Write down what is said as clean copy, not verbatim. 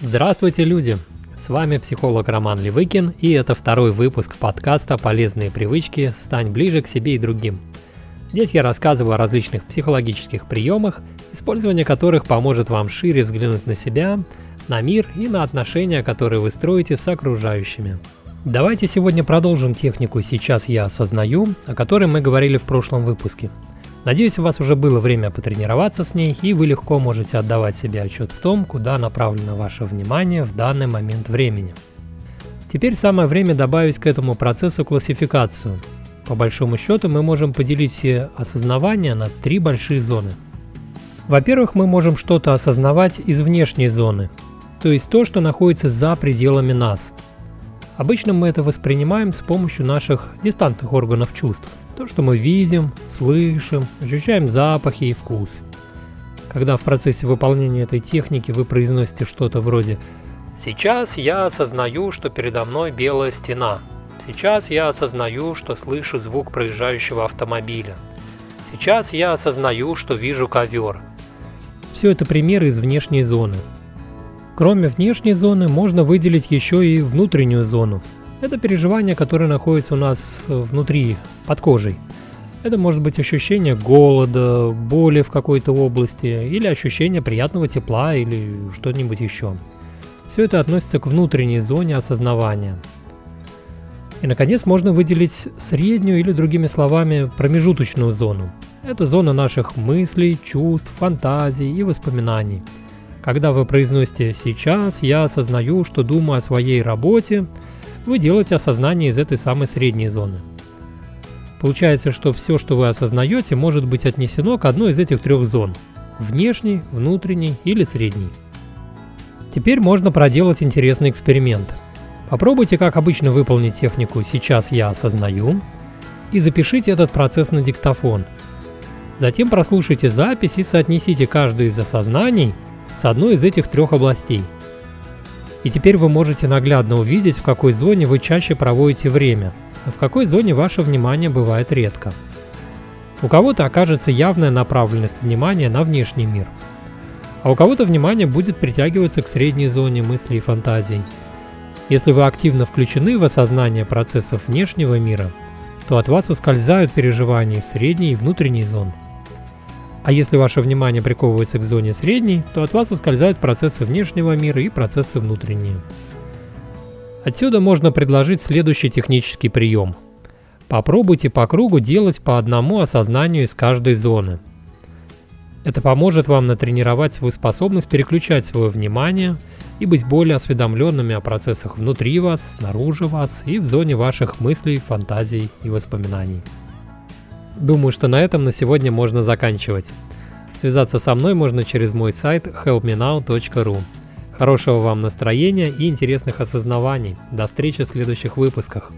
Здравствуйте, люди! С вами психолог Роман Левыкин, и это второй выпуск подкаста «Полезные привычки. Стань ближе к себе и другим». Здесь я рассказываю о различных психологических приемах, использование которых поможет вам шире взглянуть на себя, на мир и на отношения, которые вы строите с окружающими. Давайте сегодня продолжим технику «Сейчас я осознаю», о которой мы говорили в прошлом выпуске. Надеюсь, у вас уже было время потренироваться с ней, и вы легко можете отдавать себе отчет в том, куда направлено ваше внимание в данный момент времени. Теперь самое время добавить к этому процессу классификацию. По большому счету мы можем поделить все осознавания на три большие зоны. Во-первых, мы можем что-то осознавать из внешней зоны, то есть то, что находится за пределами нас. Обычно мы это воспринимаем с помощью наших дистантных органов чувств. То, что мы видим, слышим, ощущаем запахи и вкус. Когда в процессе выполнения этой техники вы произносите что-то вроде «Сейчас я осознаю, что передо мной белая стена», «Сейчас я осознаю, что слышу звук проезжающего автомобиля», «Сейчас я осознаю, что вижу ковер». Все это примеры из внешней зоны. Кроме внешней зоны можно выделить еще и внутреннюю зону. Это переживание, которое находится у нас внутри, под кожей. Это может быть ощущение голода, боли в какой-то области, или ощущение приятного тепла, или что-нибудь еще. Все это относится к внутренней зоне осознавания. И, наконец, можно выделить среднюю или, другими словами, промежуточную зону. Это зона наших мыслей, чувств, фантазий и воспоминаний. Когда вы произносите «Сейчас я осознаю, что думаю о своей работе», вы делаете осознание из этой самой средней зоны. Получается, что все, что вы осознаете, может быть отнесено к одной из этих трех зон – внешней, внутренней или средней. Теперь можно проделать интересный эксперимент. Попробуйте, как обычно, выполнить технику «Сейчас я осознаю» и запишите этот процесс на диктофон. Затем прослушайте запись и соотнесите каждое из осознаний с одной из этих трех областей. И теперь вы можете наглядно увидеть, в какой зоне вы чаще проводите время, а в какой зоне ваше внимание бывает редко. У кого-то окажется явная направленность внимания на внешний мир, а у кого-то внимание будет притягиваться к средней зоне мыслей и фантазий. Если вы активно включены в осознание процессов внешнего мира, то от вас ускользают переживания средней и внутренней зон. А если ваше внимание приковывается к зоне средней, то от вас ускользают процессы внешнего мира и процессы внутренние. Отсюда можно предложить следующий технический прием. Попробуйте по кругу делать по одному осознанию из каждой зоны. Это поможет вам натренировать свою способность переключать свое внимание и быть более осведомленными о процессах внутри вас, снаружи вас и в зоне ваших мыслей, фантазий и воспоминаний. Думаю, что на этом на сегодня можно заканчивать. Связаться со мной можно через мой сайт helpmenow.ru. Хорошего вам настроения и интересных осознаваний. До встречи в следующих выпусках.